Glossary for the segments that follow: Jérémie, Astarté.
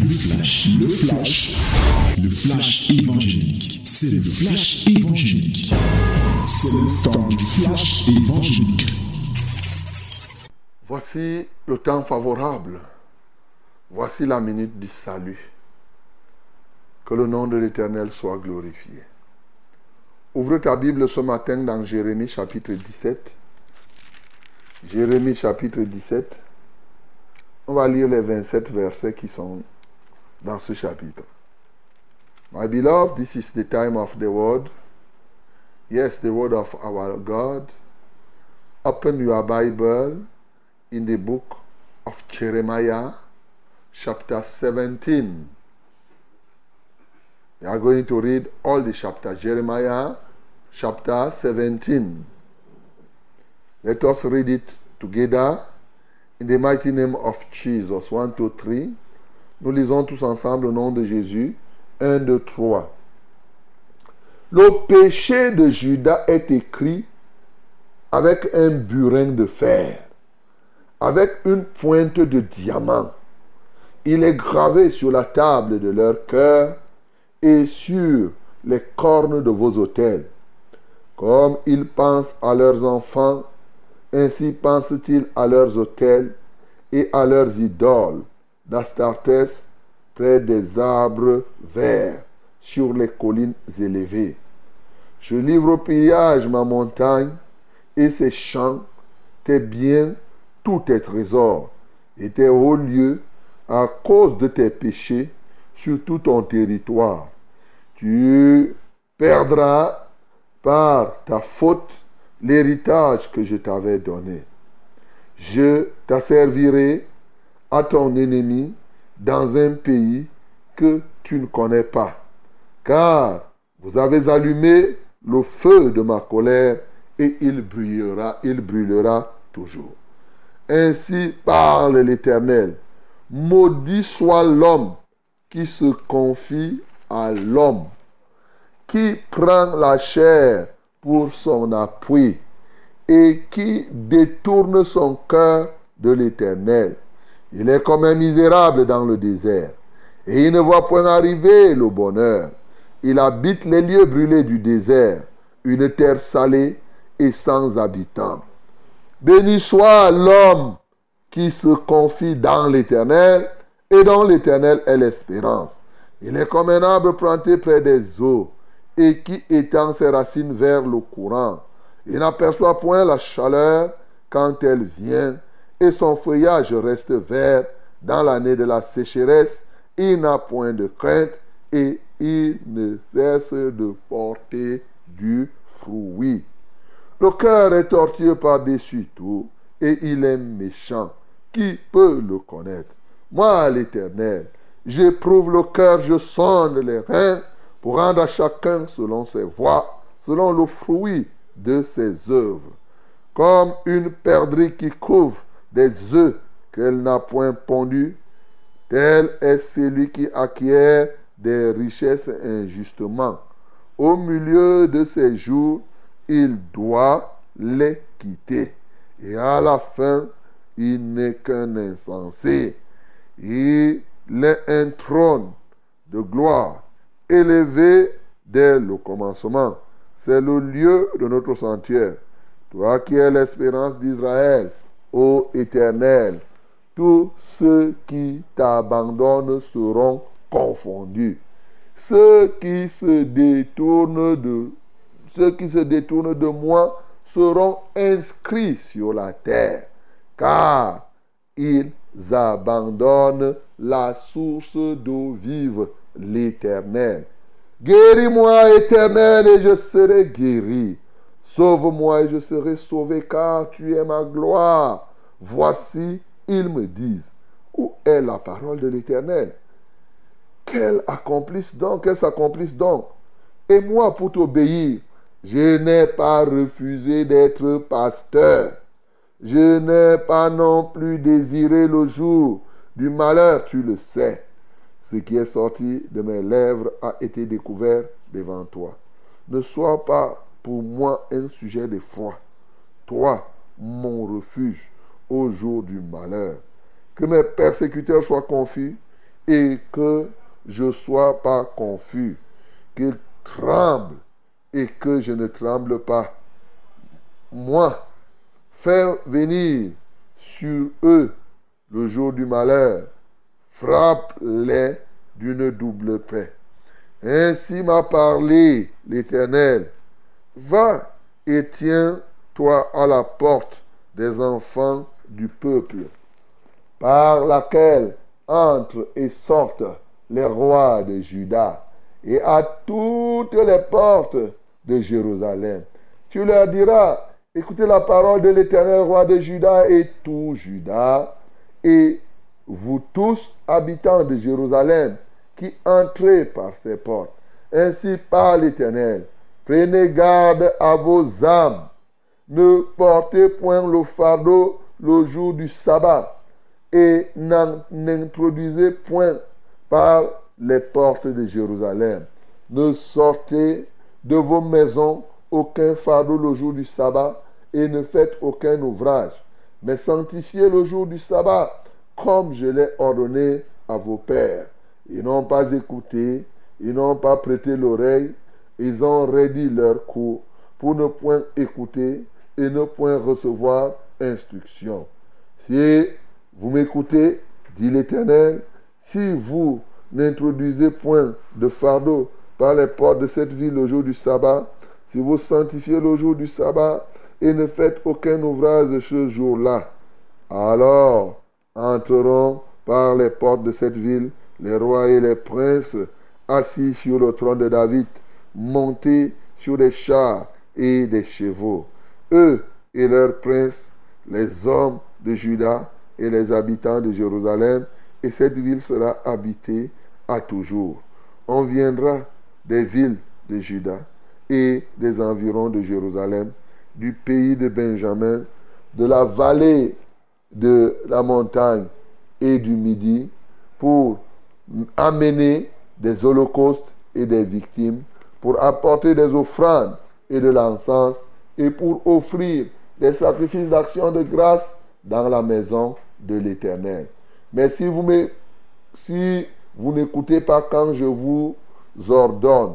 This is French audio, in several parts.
Le flash évangélique. C'est le flash évangélique. C'est le temps du flash évangélique. Voici le temps favorable. Voici la minute du salut. Que le nom de l'Éternel soit glorifié. Ouvre ta Bible ce matin dans Jérémie chapitre 17. Jérémie chapitre 17. On va lire les 27 versets qui sont dans ce chapitre. My beloved, this is the time of the word. Yes, the word of our God. Open your Bible in the book of Jeremiah, chapter 17. We are going to read all the chapters. Jeremiah chapter 17. Let us read it together in the mighty name of Jesus. 1, 2, 3. Nous lisons tous ensemble au nom de Jésus. 1, 2, 3. Le péché de Juda est écrit avec un burin de fer, avec une pointe de diamant. Il est gravé sur la table de leur cœur et sur les cornes de vos autels. Comme ils pensent à leurs enfants, ainsi pensent-ils à leurs autels et à leurs idoles d'Astarté près des arbres verts sur les collines élevées. Je livre au pillage ma montagne et ses champs, tes biens, tous tes trésors et tes hauts lieux à cause de tes péchés sur tout ton territoire. Tu perdras par ta faute l'héritage que je t'avais donné. Je t'asservirai à ton ennemi dans un pays que tu ne connais pas, car vous avez allumé le feu de ma colère et il brûlera toujours. Ainsi parle l'Éternel. Maudit soit l'homme qui se confie à l'homme, qui prend la chair pour son appui et qui détourne son cœur de l'Éternel. Il est comme un misérable dans le désert et il ne voit point arriver le bonheur. Il habite les lieux brûlés du désert, une terre salée et sans habitants. Béni soit l'homme qui se confie dans l'Éternel et dont l'Éternel est l'espérance. Il est comme un arbre planté près des eaux et qui étend ses racines vers le courant. Il n'aperçoit point la chaleur quand elle vient, et son feuillage reste vert dans l'année de la sécheresse. Il n'a point de crainte et il ne cesse de porter du fruit. Le cœur est tortueux par-dessus tout et il est méchant. Qui peut le connaître? Moi, l'Éternel, j'éprouve le cœur, je sonde les reins pour rendre à chacun selon ses voies, selon le fruit de ses œuvres. Comme une perdrix qui couvre des œufs qu'elle n'a point pondus, tel est celui qui acquiert des richesses injustement. Au milieu de ses jours, il doit les quitter. Et à la fin, il n'est qu'un insensé. Il est un trône de gloire, élevé dès le commencement. C'est le lieu de notre sanctuaire. Toi qui es l'espérance d'Israël, ô Éternel, tous ceux qui t'abandonnent seront confondus. Ceux qui se détournent de moi seront inscrits sur la terre, car ils abandonnent la source d'eau vive, l'Éternel. Guéris-moi, Éternel, et je serai guéri. Sauve-moi et je serai sauvé, car tu es ma gloire. Voici, ils me disent, où est la parole de l'Éternel? Qu'elle s'accomplisse donc. Et moi, pour t'obéir, je n'ai pas refusé d'être pasteur. Je n'ai pas non plus désiré le jour du malheur, tu le sais. Ce qui est sorti de mes lèvres a été découvert devant toi. Ne sois pas pour moi un sujet d'effroi, toi, mon refuge, au jour du malheur. Que mes persécuteurs soient confus et que je ne sois pas confus, qu'il tremble et que je ne tremble pas. Moi, faire venir sur eux le jour du malheur, frappe-les d'une double paix. Ainsi m'a parlé l'Éternel. Va et tiens-toi à la porte des enfants du peuple, par laquelle entrent et sortent les rois de Juda, et à toutes les portes de Jérusalem. Tu leur diras, écoutez la parole de l'Éternel, roi de Juda et tout Juda, et vous tous, habitants de Jérusalem, qui entrez par ces portes. Ainsi parle l'Éternel, prenez garde à vos âmes, ne portez point le fardeau le jour du sabbat, et n'introduisez point par les portes de Jérusalem. Ne sortez de vos maisons aucun fardeau le jour du sabbat, et ne faites aucun ouvrage, mais sanctifiez le jour du sabbat, comme je l'ai ordonné à vos pères. Ils n'ont pas écouté, ils n'ont pas prêté l'oreille, ils ont raidi leur cou pour ne point écouter et ne point recevoir instruction. Si vous m'écoutez, dit l'Éternel, si vous n'introduisez point de fardeau par les portes de cette ville le jour du sabbat, si vous sanctifiez le jour du sabbat et ne faites aucun ouvrage de ce jour-là, alors entreront par les portes de cette ville les rois et les princes assis sur le trône de David, montés sur des chars et des chevaux. Eux et leurs princes, les hommes de Juda et les habitants de Jérusalem, et cette ville sera habitée à toujours. On viendra des villes de Juda et des environs de Jérusalem, du pays de Benjamin, de la vallée de la montagne et du Midi, pour amener des holocaustes et des victimes, pour apporter des offrandes et de l'encens, et pour offrir des sacrifices d'action de grâce dans la maison de l'Éternel. Mais si vous n'écoutez pas quand je vous ordonne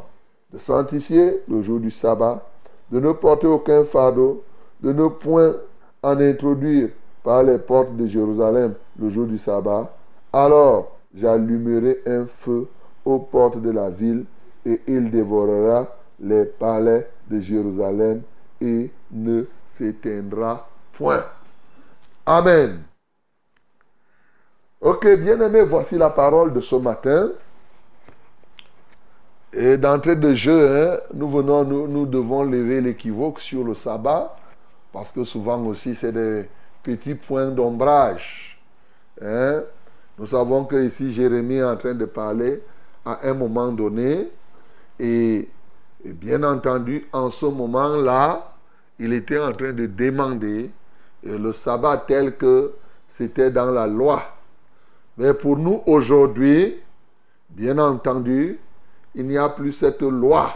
de sanctifier le jour du sabbat, de ne porter aucun fardeau, de ne point en introduire par les portes de Jérusalem le jour du sabbat, alors j'allumerai un feu aux portes de la ville, et il dévorera les palais de Jérusalem et ne s'éteindra point. Amen. Ok, bien-aimés, voici la parole de ce matin. Et d'entrée de jeu, nous devons lever l'équivoque sur le sabbat, parce que souvent aussi, c'est des petits points d'ombrage. Nous savons que ici, Jérémie est en train de parler à un moment donné, et bien entendu, en ce moment-là, il était en train de demander le sabbat tel que c'était dans la loi. Mais pour nous, aujourd'hui, bien entendu, il n'y a plus cette loi,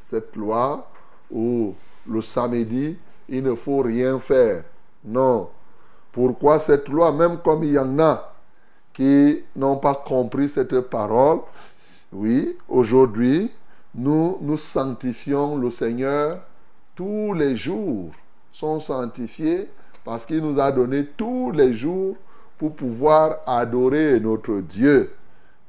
cette loi où le samedi, il ne faut rien faire. Non. Pourquoi cette loi, même comme il y en a qui n'ont pas compris cette parole, oui, aujourd'hui, nous sanctifions le Seigneur tous les jours, sont sanctifiés parce qu'il nous a donné tous les jours pour pouvoir adorer notre Dieu.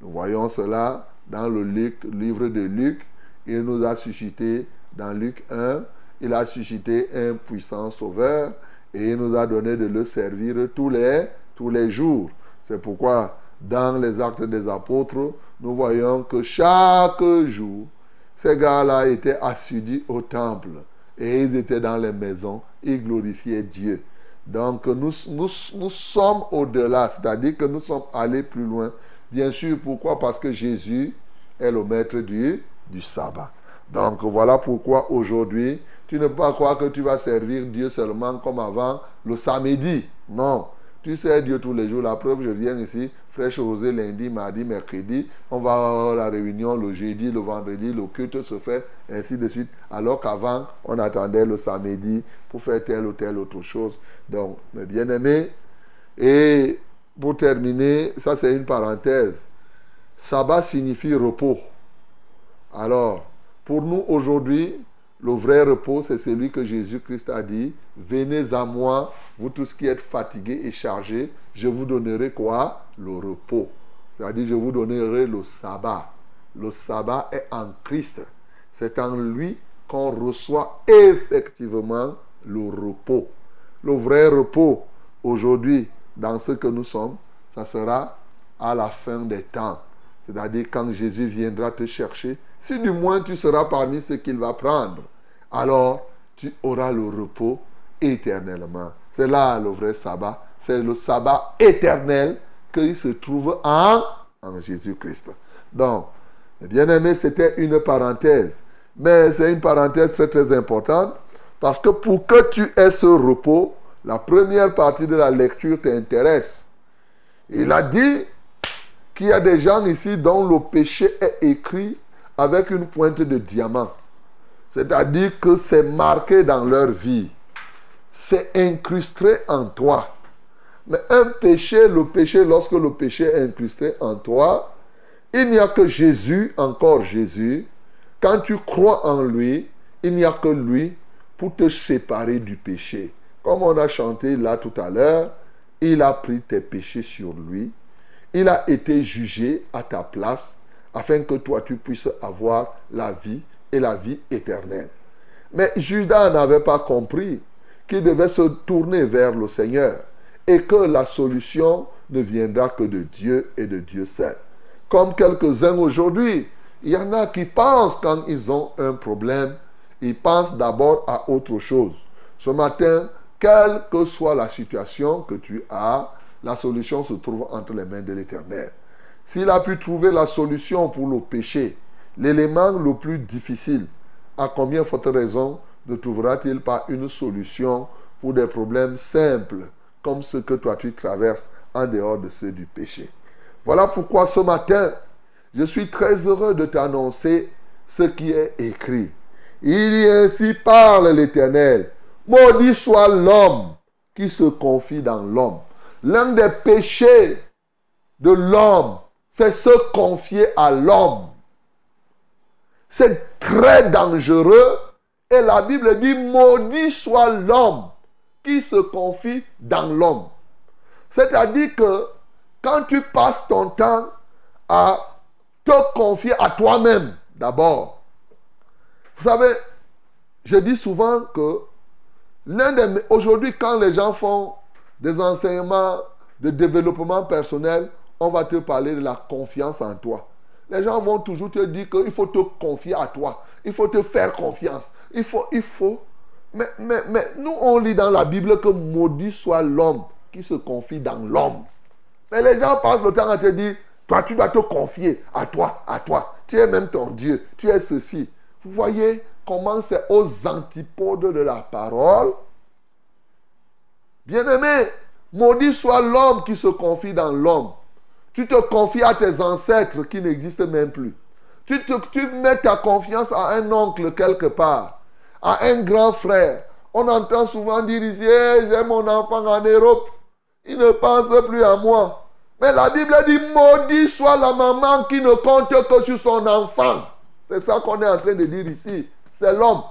Nous voyons cela dans le livre de Luc. Il nous a suscité, dans Luc 1, il a suscité un puissant sauveur et il nous a donné de le servir tous les jours. C'est pourquoi dans les Actes des Apôtres, nous voyons que chaque jour, ces gars-là étaient assidus au temple et ils étaient dans les maisons, ils glorifiaient Dieu. Donc nous sommes au-delà, c'est-à-dire que nous sommes allés plus loin. Bien sûr, pourquoi? Parce que Jésus est le maître du sabbat. Donc voilà pourquoi aujourd'hui, tu ne peux pas croire que tu vas servir Dieu seulement comme avant le samedi. Non, tu sers Dieu tous les jours. La preuve, je viens ici, fraîche rosée lundi, mardi, mercredi. On va à la réunion le jeudi, le vendredi, le culte se fait, ainsi de suite. Alors qu'avant, on attendait le samedi pour faire telle ou telle autre chose. Donc, mes bien-aimés, et pour terminer, ça c'est une parenthèse. Sabbat signifie repos. Alors, pour nous aujourd'hui, le vrai repos, c'est celui que Jésus-Christ a dit. Venez à moi, vous tous qui êtes fatigués et chargés, je vous donnerai quoi? Le repos. C'est-à-dire, je vous donnerai le sabbat. Le sabbat est en Christ. C'est en lui qu'on reçoit effectivement le repos. Le vrai repos, aujourd'hui, dans ce que nous sommes, ça sera à la fin des temps. C'est-à-dire, quand Jésus viendra te chercher, si du moins tu seras parmi ceux qu'il va prendre, alors tu auras le repos éternellement. C'est là le vrai sabbat. C'est le sabbat éternel qui se trouve en Jésus-Christ. Donc, bien aimé, c'était une parenthèse. Mais c'est une parenthèse très très importante, parce que pour que tu aies ce repos, la première partie de la lecture t'intéresse. Il a dit qu'il y a des gens ici dont le péché est écrit avec une pointe de diamant. C'est-à-dire que c'est marqué dans leur vie. C'est incrusté en toi. Mais un péché, lorsque le péché est incrusté en toi, il n'y a que Jésus, encore Jésus. Quand tu crois en lui, il n'y a que lui pour te séparer du péché. Comme on a chanté là tout à l'heure, il a pris tes péchés sur lui. Il a été jugé à ta place, afin que toi tu puisses avoir la vie et la vie éternelle. Mais Judas n'avait pas compris qu'il devait se tourner vers le Seigneur et que la solution ne viendra que de Dieu et de Dieu seul. Comme quelques-uns aujourd'hui, il y en a qui pensent quand ils ont un problème, ils pensent d'abord à autre chose. Ce matin, quelle que soit la situation que tu as, la solution se trouve entre les mains de l'Éternel. S'il a pu trouver la solution pour le péché, l'élément le plus difficile, à combien forte raison ne trouvera-t-il pas une solution pour des problèmes simples comme ce que toi tu traverses en dehors de ceux du péché? Voilà pourquoi ce matin, je suis très heureux de t'annoncer ce qui est écrit. Il y ainsi parle l'Éternel. Maudit soit l'homme qui se confie dans l'homme. L'un des péchés de l'homme, c'est se confier à l'homme. C'est très dangereux. Et la Bible dit, maudit soit l'homme qui se confie dans l'homme. C'est-à-dire que quand tu passes ton temps à te confier à toi-même, d'abord. Vous savez, je dis souvent que aujourd'hui, quand les gens font des enseignements de développement personnel, on va te parler de la confiance en toi. Les gens vont toujours te dire qu'il faut te confier à toi. Il faut te faire confiance. Il faut. Mais nous, on lit dans la Bible que maudit soit l'homme qui se confie dans l'homme. Mais les gens passent le temps à te dire, toi, tu dois te confier à toi, à toi. Tu es même ton Dieu, tu es ceci. Vous voyez comment c'est aux antipodes de la parole. Bien-aimé, maudit soit l'homme qui se confie dans l'homme. Tu te confies à tes ancêtres qui n'existent même plus. Tu mets ta confiance à un oncle quelque part, à un grand frère. On entend souvent dire ici, hey, j'ai mon enfant en Europe. Il ne pense plus à moi. Mais la Bible dit, maudit soit la maman qui ne compte que sur son enfant. C'est ça qu'on est en train de dire ici. C'est l'homme.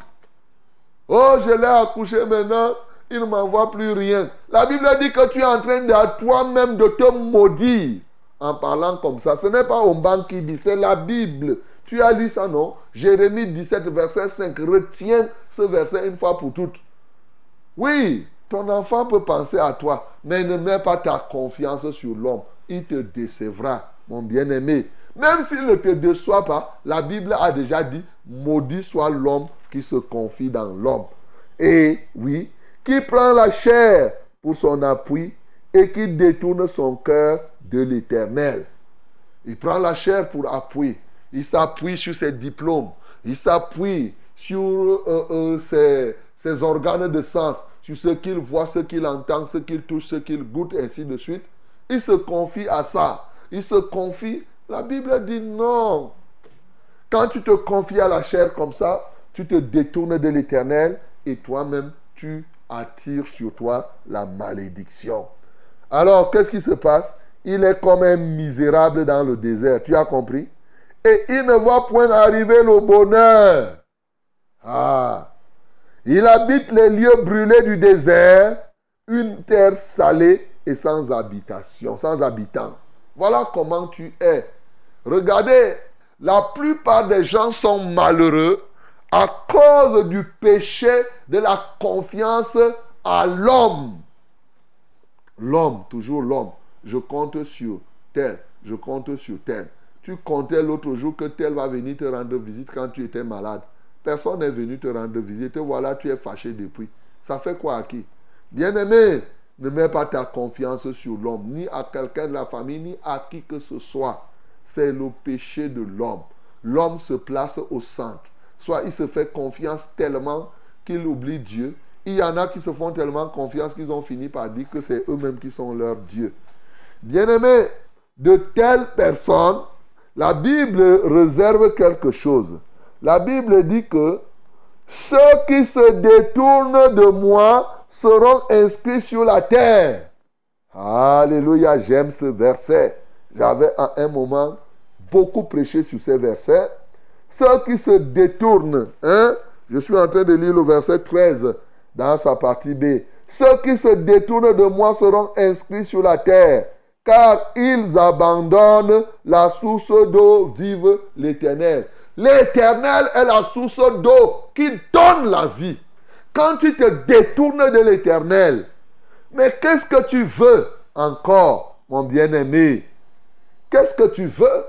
Oh, je l'ai accouché maintenant, il ne m'envoie plus rien. La Bible dit que tu es en train de toi-même de te maudire en parlant comme ça. Ce n'est pas Omban qui dit, c'est la Bible. Tu as lu ça, non? Jérémie 17, verset 5. Retiens ce verset une fois pour toutes. Oui. Ton enfant peut penser à toi, mais ne mets pas ta confiance sur l'homme. Il te décevra, mon bien-aimé. Même s'il ne te déçoit pas, la Bible a déjà dit, maudit soit l'homme qui se confie dans l'homme. Et oui, qui prend la chair pour son appui et qui détourne son cœur de l'Éternel. Il prend la chair pour appui. Il s'appuie sur ses diplômes. Il s'appuie sur ses organes de sens. Sur ce qu'il voit, ce qu'il entend, ce qu'il touche, ce qu'il goûte, ainsi de suite. Il se confie à ça. Il se confie. La Bible dit non. Quand tu te confies à la chair comme ça, tu te détournes de l'Éternel et toi-même, tu attires sur toi la malédiction. Alors, qu'est-ce qui se passe? Il est comme un misérable dans le désert. Tu as compris? Et il ne voit point arriver le bonheur. Ah! Il habite les lieux brûlés du désert, une terre salée et sans habitation, sans habitant. Voilà comment tu es. Regardez, la plupart des gens sont malheureux à cause du péché de la confiance à l'homme. L'homme, toujours l'homme. Je compte sur tel, je compte sur tel. Tu comptais l'autre jour que tel va venir te rendre visite quand tu étais malade. Personne n'est venu te rendre visite. Voilà, tu es fâché depuis. Ça fait quoi à qui? Bien-aimé, ne mets pas ta confiance sur l'homme, ni à quelqu'un de la famille, ni à qui que ce soit. C'est le péché de l'homme. L'homme se place au centre. Soit il se fait confiance tellement qu'il oublie Dieu. Il y en a qui se font tellement confiance qu'ils ont fini par dire que c'est eux-mêmes qui sont leur Dieu. Bien-aimé, de telles personnes, la Bible réserve quelque chose. La Bible dit que ceux qui se détournent de moi seront inscrits sur la terre. Alléluia, j'aime ce verset. J'avais à un moment beaucoup prêché sur ces versets. Ceux qui se détournent, hein? Je suis en train de lire le verset 13 dans sa partie B. Ceux qui se détournent de moi seront inscrits sur la terre, car ils abandonnent la source d'eau vive, l'Éternel. L'Éternel est la source d'eau qui donne la vie. Quand tu te détournes de l'Éternel, mais qu'est-ce que tu veux encore, mon bien-aimé? Qu'est-ce que tu veux?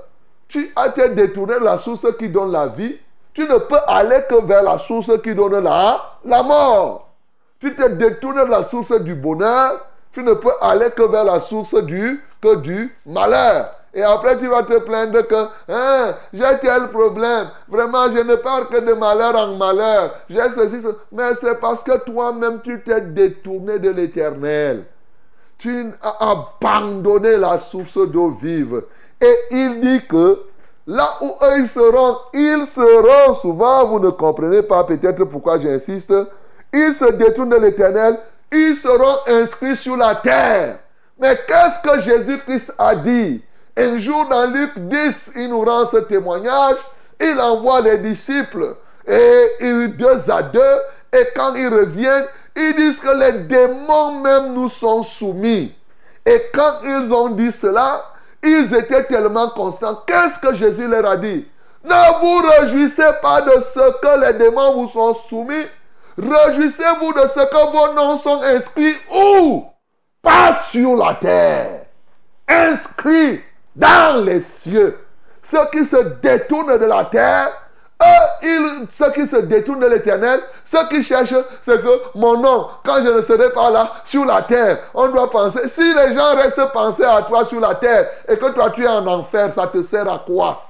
Tu as te détourné de la source qui donne la vie. Tu ne peux aller que vers la source qui donne la mort. Tu te détournes de la source du bonheur. Tu ne peux aller que vers la source du malheur. Et après, tu vas te plaindre que hein, j'ai tel problème. Vraiment, je ne parle que de malheur en malheur. J'ai ceci. Mais c'est parce que toi-même, tu t'es détourné de l'Éternel. Tu as abandonné la source d'eau vive. Et il dit que là où eux ils seront, souvent vous ne comprenez pas peut-être pourquoi j'insiste, ils se détournent de l'Éternel, ils seront inscrits sur la terre. Mais qu'est-ce que Jésus-Christ a dit? Un jour dans Luc 10, il nous rend ce témoignage, il envoie les disciples, et ils deux à deux, et quand ils reviennent, ils disent que les démons même nous sont soumis. Et quand ils ont dit cela, ils étaient tellement constants. Qu'est-ce que Jésus leur a dit? Ne vous réjouissez pas de ce que les démons vous sont soumis. Réjouissez-vous de ce que vos noms sont inscrits où? Pas sur la terre. Inscrits dans les cieux. Ceux qui se détournent de la terre, ceux qui se détournent de l'Éternel, ceux qui cherchent, c'est que mon nom, quand je ne serai pas là, sur la terre, on doit penser. Si les gens restent penser à toi sur la terre et que toi tu es en enfer, ça te sert à quoi,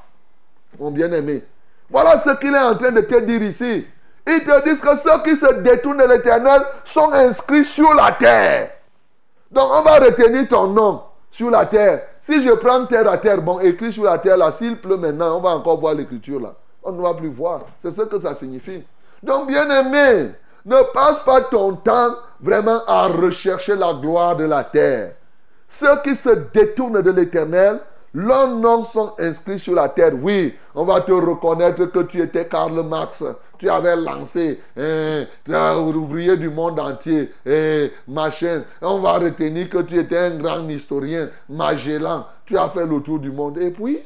mon bien-aimé? Voilà ce qu'il est en train de te dire ici. Ils te disent que ceux qui se détournent de l'Éternel sont inscrits sur la terre. Donc on va retenir ton nom sur la terre. Si je prends terre à terre, bon, écrit sur la terre, là, s'il pleut maintenant, on va encore voir l'écriture là. On ne va plus voir. C'est ce que ça signifie. Donc, bien-aimé, ne passe pas ton temps vraiment à rechercher la gloire de la terre. Ceux qui se détournent de l'Éternel, leurs noms sont inscrits sur la terre. Oui, on va te reconnaître que tu étais Karl Marx. Tu avais lancé l'ouvrier du monde entier, machin. On va retenir que tu étais un grand historien, Magellan. Tu as fait le tour du monde. Et puis,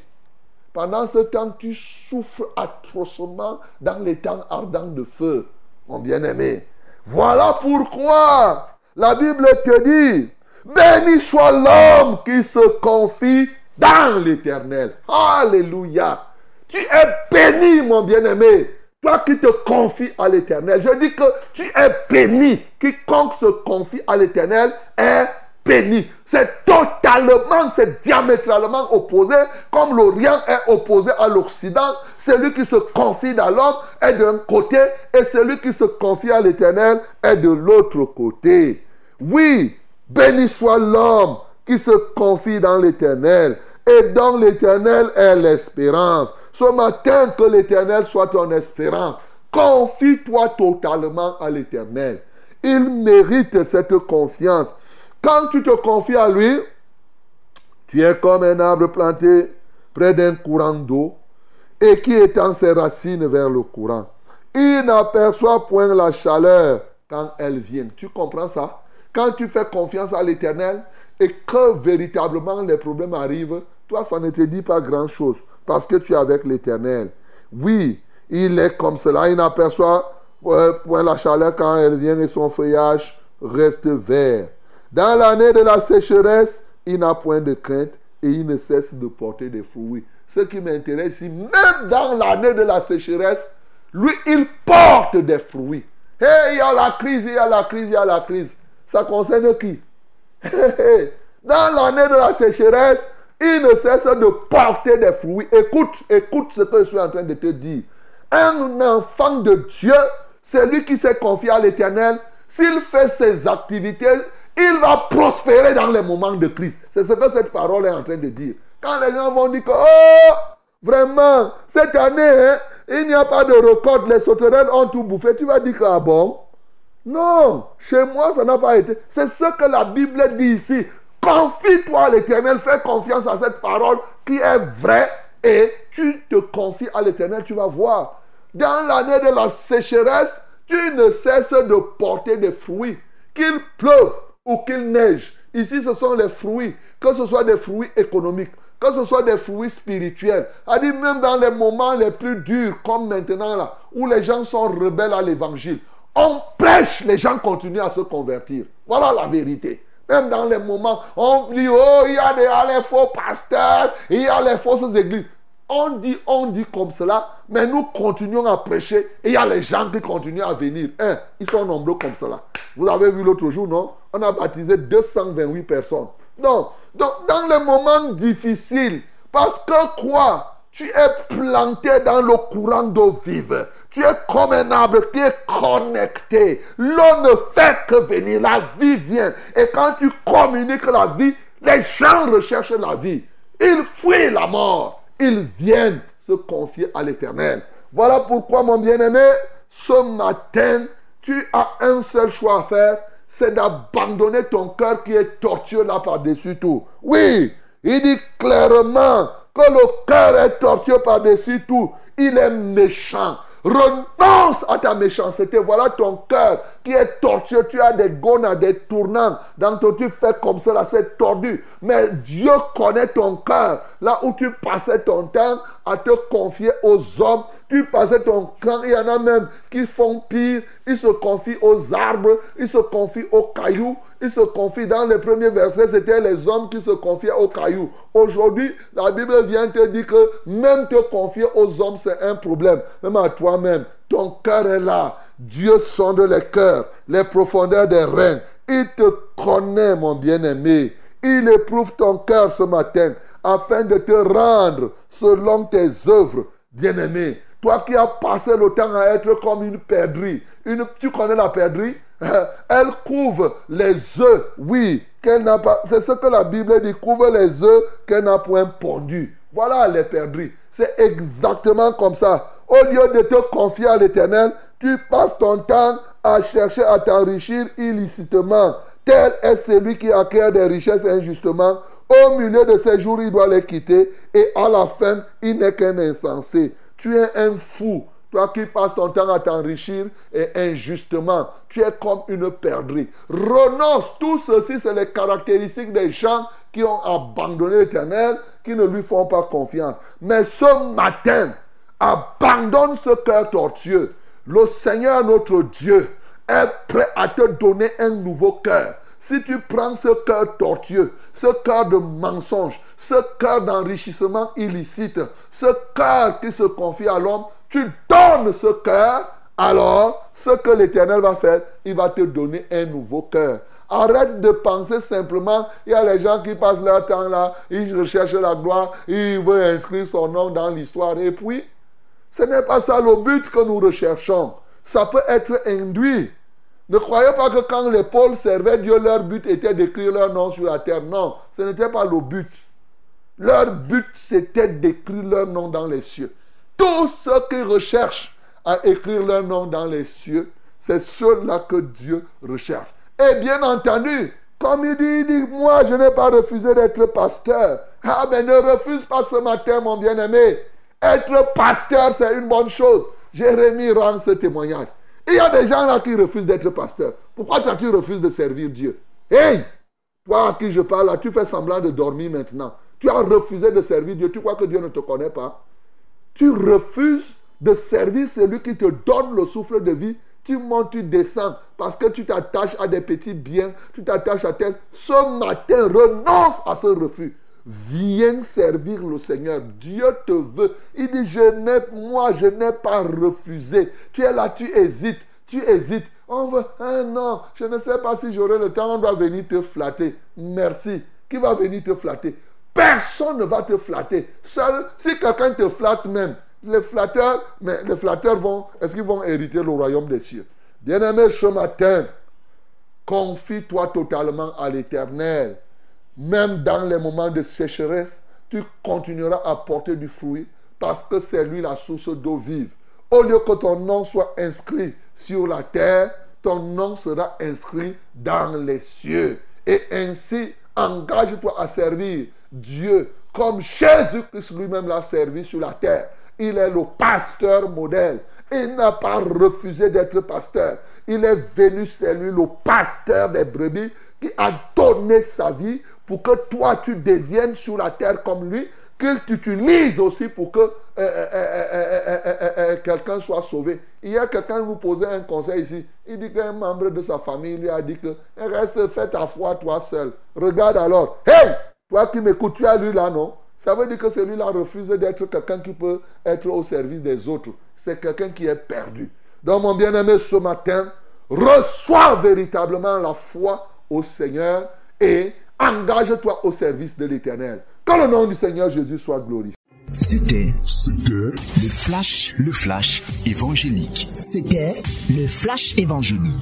pendant ce temps, tu souffres atrocement dans les temps ardents de feu, mon bien-aimé. Voilà pourquoi la Bible te dit, béni soit l'homme qui se confie dans l'Éternel. Alléluia. Tu es béni, mon bien-aimé. Toi qui te confies à l'Éternel. Je dis que tu es béni. Quiconque se confie à l'Éternel est béni. C'est totalement, c'est diamétralement opposé, comme l'Orient est opposé à l'Occident. Celui qui se confie dans l'homme est d'un côté et celui qui se confie à l'Éternel est de l'autre côté. Oui, béni soit l'homme qui se confie dans l'Éternel et dans l'Éternel est l'espérance. Ce matin, que l'Éternel soit ton espérance. Confie-toi totalement à l'Éternel. Il mérite cette confiance. Quand tu te confies à lui, tu es comme un arbre planté près d'un courant d'eau et qui étend ses racines vers le courant. Il n'aperçoit point la chaleur quand elle vient. Tu comprends ça? Quand tu fais confiance à l'Éternel et que véritablement les problèmes arrivent, toi, ça ne te dit pas grand-chose parce que tu es avec l'Éternel. Oui, il est comme cela. Il n'aperçoit point la chaleur quand elle vient et son feuillage reste vert. Dans l'année de la sécheresse, il n'a point de crainte et il ne cesse de porter des fruits. Ce qui m'intéresse, même dans l'année de la sécheresse, lui, il porte des fruits. Hé, il y a la crise, il y a la crise, il y a la crise. Ça concerne qui? Dans l'année de la sécheresse, il ne cesse de porter des fruits. Écoute ce que je suis en train de te dire. Un enfant de Dieu, celui qui s'est confié à l'Éternel, s'il fait ses activités, il va prospérer dans les moments de crise. C'est ce que cette parole est en train de dire. Quand les gens vont dire que, oh, vraiment, cette année, hein, il n'y a pas de récolte, les sauterelles ont tout bouffé, tu vas dire que, ah bon? Non, chez moi, ça n'a pas été. C'est ce que la Bible dit ici. Confie-toi à l'Éternel, fais confiance à cette parole qui est vraie et tu te confies à l'Éternel, tu vas voir. Dans l'année de la sécheresse, tu ne cesses de porter des fruits, qu'il pleuve ou qu'il neige. Ici, ce sont les fruits, que ce soit des fruits économiques, que ce soit des fruits spirituels. C'est-à-dire même dans les moments les plus durs, comme maintenant là, où les gens sont rebelles à l'évangile, on prêche, les gens continuent à se convertir. Voilà la vérité. Même dans les moments, on dit, oh, il y a les faux pasteurs, il y a les fausses églises. On dit comme cela, mais nous continuons à prêcher et il y a les gens qui continuent à venir. Hein, ils sont nombreux comme cela. Vous avez vu l'autre jour, non? On a baptisé 228 personnes. Donc, dans les moments difficiles, parce que quoi? Tu es planté dans le courant d'eau vive. Tu es comme un arbre qui est connecté. L'eau ne fait que venir, la vie vient. Et quand tu communiques la vie, les gens recherchent la vie. Ils fuient la mort. Ils viennent se confier à l'Éternel. Voilà pourquoi, mon bien-aimé, ce matin, tu as un seul choix à faire, c'est d'abandonner ton cœur qui est tortueux là par-dessus tout. Oui, il dit clairement que le cœur est tortueux par-dessus tout. Il est méchant. Renonce à ta méchanceté. Voilà ton cœur qui est tortueux. Tu as des gonas, des tournants. Dans ton tu fais comme cela, c'est tordu. Mais Dieu connaît ton cœur. Là où tu passais ton temps à te confier aux hommes, tu passais ton temps. Il y en a même qui font pire. Ils se confient aux arbres, ils se confient aux cailloux, ils se confient. Dans les premiers versets, c'était les hommes qui se confiaient aux cailloux. Aujourd'hui, la Bible vient te dire que même te confier aux hommes, c'est un problème. Même à toi, même ton cœur est là. Dieu sonde les cœurs, les profondeurs des reins. Il te connaît, mon bien-aimé. Il éprouve ton cœur ce matin afin de te rendre selon tes œuvres, bien-aimé. Toi qui as passé le temps à être comme une perdrix. Tu connais la perdrix? Elle couvre les œufs, oui, qu'elle n'a pas. C'est ce que la Bible dit, couvre les œufs qu'elle n'a point pondus. Voilà les perdrix. C'est exactement comme ça. Au lieu de te confier à l'Éternel, tu passes ton temps à chercher à t'enrichir illicitement. Tel est celui qui acquiert des richesses injustement. Au milieu de ses jours, il doit les quitter et à la fin, il n'est qu'un insensé. Tu es un fou. Toi qui passes ton temps à t'enrichir et injustement, tu es comme une perdrix. Renonce. Tout ceci, c'est les caractéristiques des gens qui ont abandonné l'Éternel, qui ne lui font pas confiance. Mais ce matin, abandonne ce cœur tortueux. Le Seigneur, notre Dieu, est prêt à te donner un nouveau cœur. Si tu prends ce cœur tortueux, ce cœur de mensonge, ce cœur d'enrichissement illicite, ce cœur qui se confie à l'homme, tu donnes ce cœur, alors ce que l'Éternel va faire, il va te donner un nouveau cœur. Arrête de penser simplement, il y a les gens qui passent leur temps là, ils recherchent la gloire, ils veulent inscrire son nom dans l'histoire. Et puis, ce n'est pas ça le but que nous recherchons. Ça peut être induit. Ne croyez pas que quand les Paul servaient Dieu, leur but était d'écrire leur nom sur la terre. Non, ce n'était pas le but. Leur but, c'était d'écrire leur nom dans les cieux. Tous ceux qui recherchent à écrire leur nom dans les cieux, c'est ceux-là que Dieu recherche. Et bien entendu, Comme il dit, moi, je n'ai pas refusé d'être pasteur. Ah, mais ne refuse pas ce matin, mon bien-aimé. Être pasteur, c'est une bonne chose. Jérémie rend ce témoignage. Il y a des gens là qui refusent d'être pasteur. Pourquoi tu refuses de servir Dieu? Hey! Toi à qui je parle là, tu fais semblant de dormir maintenant. Tu as refusé de servir Dieu. Tu crois que Dieu ne te connaît pas? Tu refuses de servir celui qui te donne le souffle de vie. Tu montes, tu descends parce que tu t'attaches à des petits biens. Tu t'attaches à tel. Ce matin, renonce à ce refus. Viens servir le Seigneur. Dieu te veut. Il dit, je n'ai pas refusé. Tu es là, tu hésites. Tu hésites. On veut, non, je ne sais pas si j'aurai le temps. On doit venir te flatter. Merci. Qui va venir te flatter? Personne ne va te flatter. Seul, si quelqu'un te flatte même, les flatteurs vont, est-ce qu'ils vont hériter le royaume des cieux? Bien-aimé, ce matin, confie-toi totalement à l'Éternel. Même dans les moments de sécheresse, tu continueras à porter du fruit parce que c'est lui la source d'eau vive. Au lieu que ton nom soit inscrit sur la terre, ton nom sera inscrit dans les cieux. Et ainsi, engage-toi à servir Dieu comme Jésus-Christ lui-même l'a servi sur la terre. Il est le pasteur modèle. Il n'a pas refusé d'être pasteur. Il est venu, c'est lui le pasteur des brebis qui a donné sa vie pour que toi tu deviennes sur la terre comme lui, qu'il t'utilise aussi pour que quelqu'un soit sauvé. Hier, quelqu'un vous posait un conseil ici. Il dit qu'un membre de sa famille lui a dit que reste, fais ta foi toi seul. Regarde alors. Hey! Toi qui m'écoutes, tu as lu là, non? Ça veut dire que celui-là refuse d'être quelqu'un qui peut être au service des autres. C'est quelqu'un qui est perdu. Donc, mon bien-aimé, ce matin, reçois véritablement la foi au Seigneur et engage-toi au service de l'Éternel. Que le nom du Seigneur Jésus soit glorifié. C'était le flash évangélique. C'était le flash évangélique.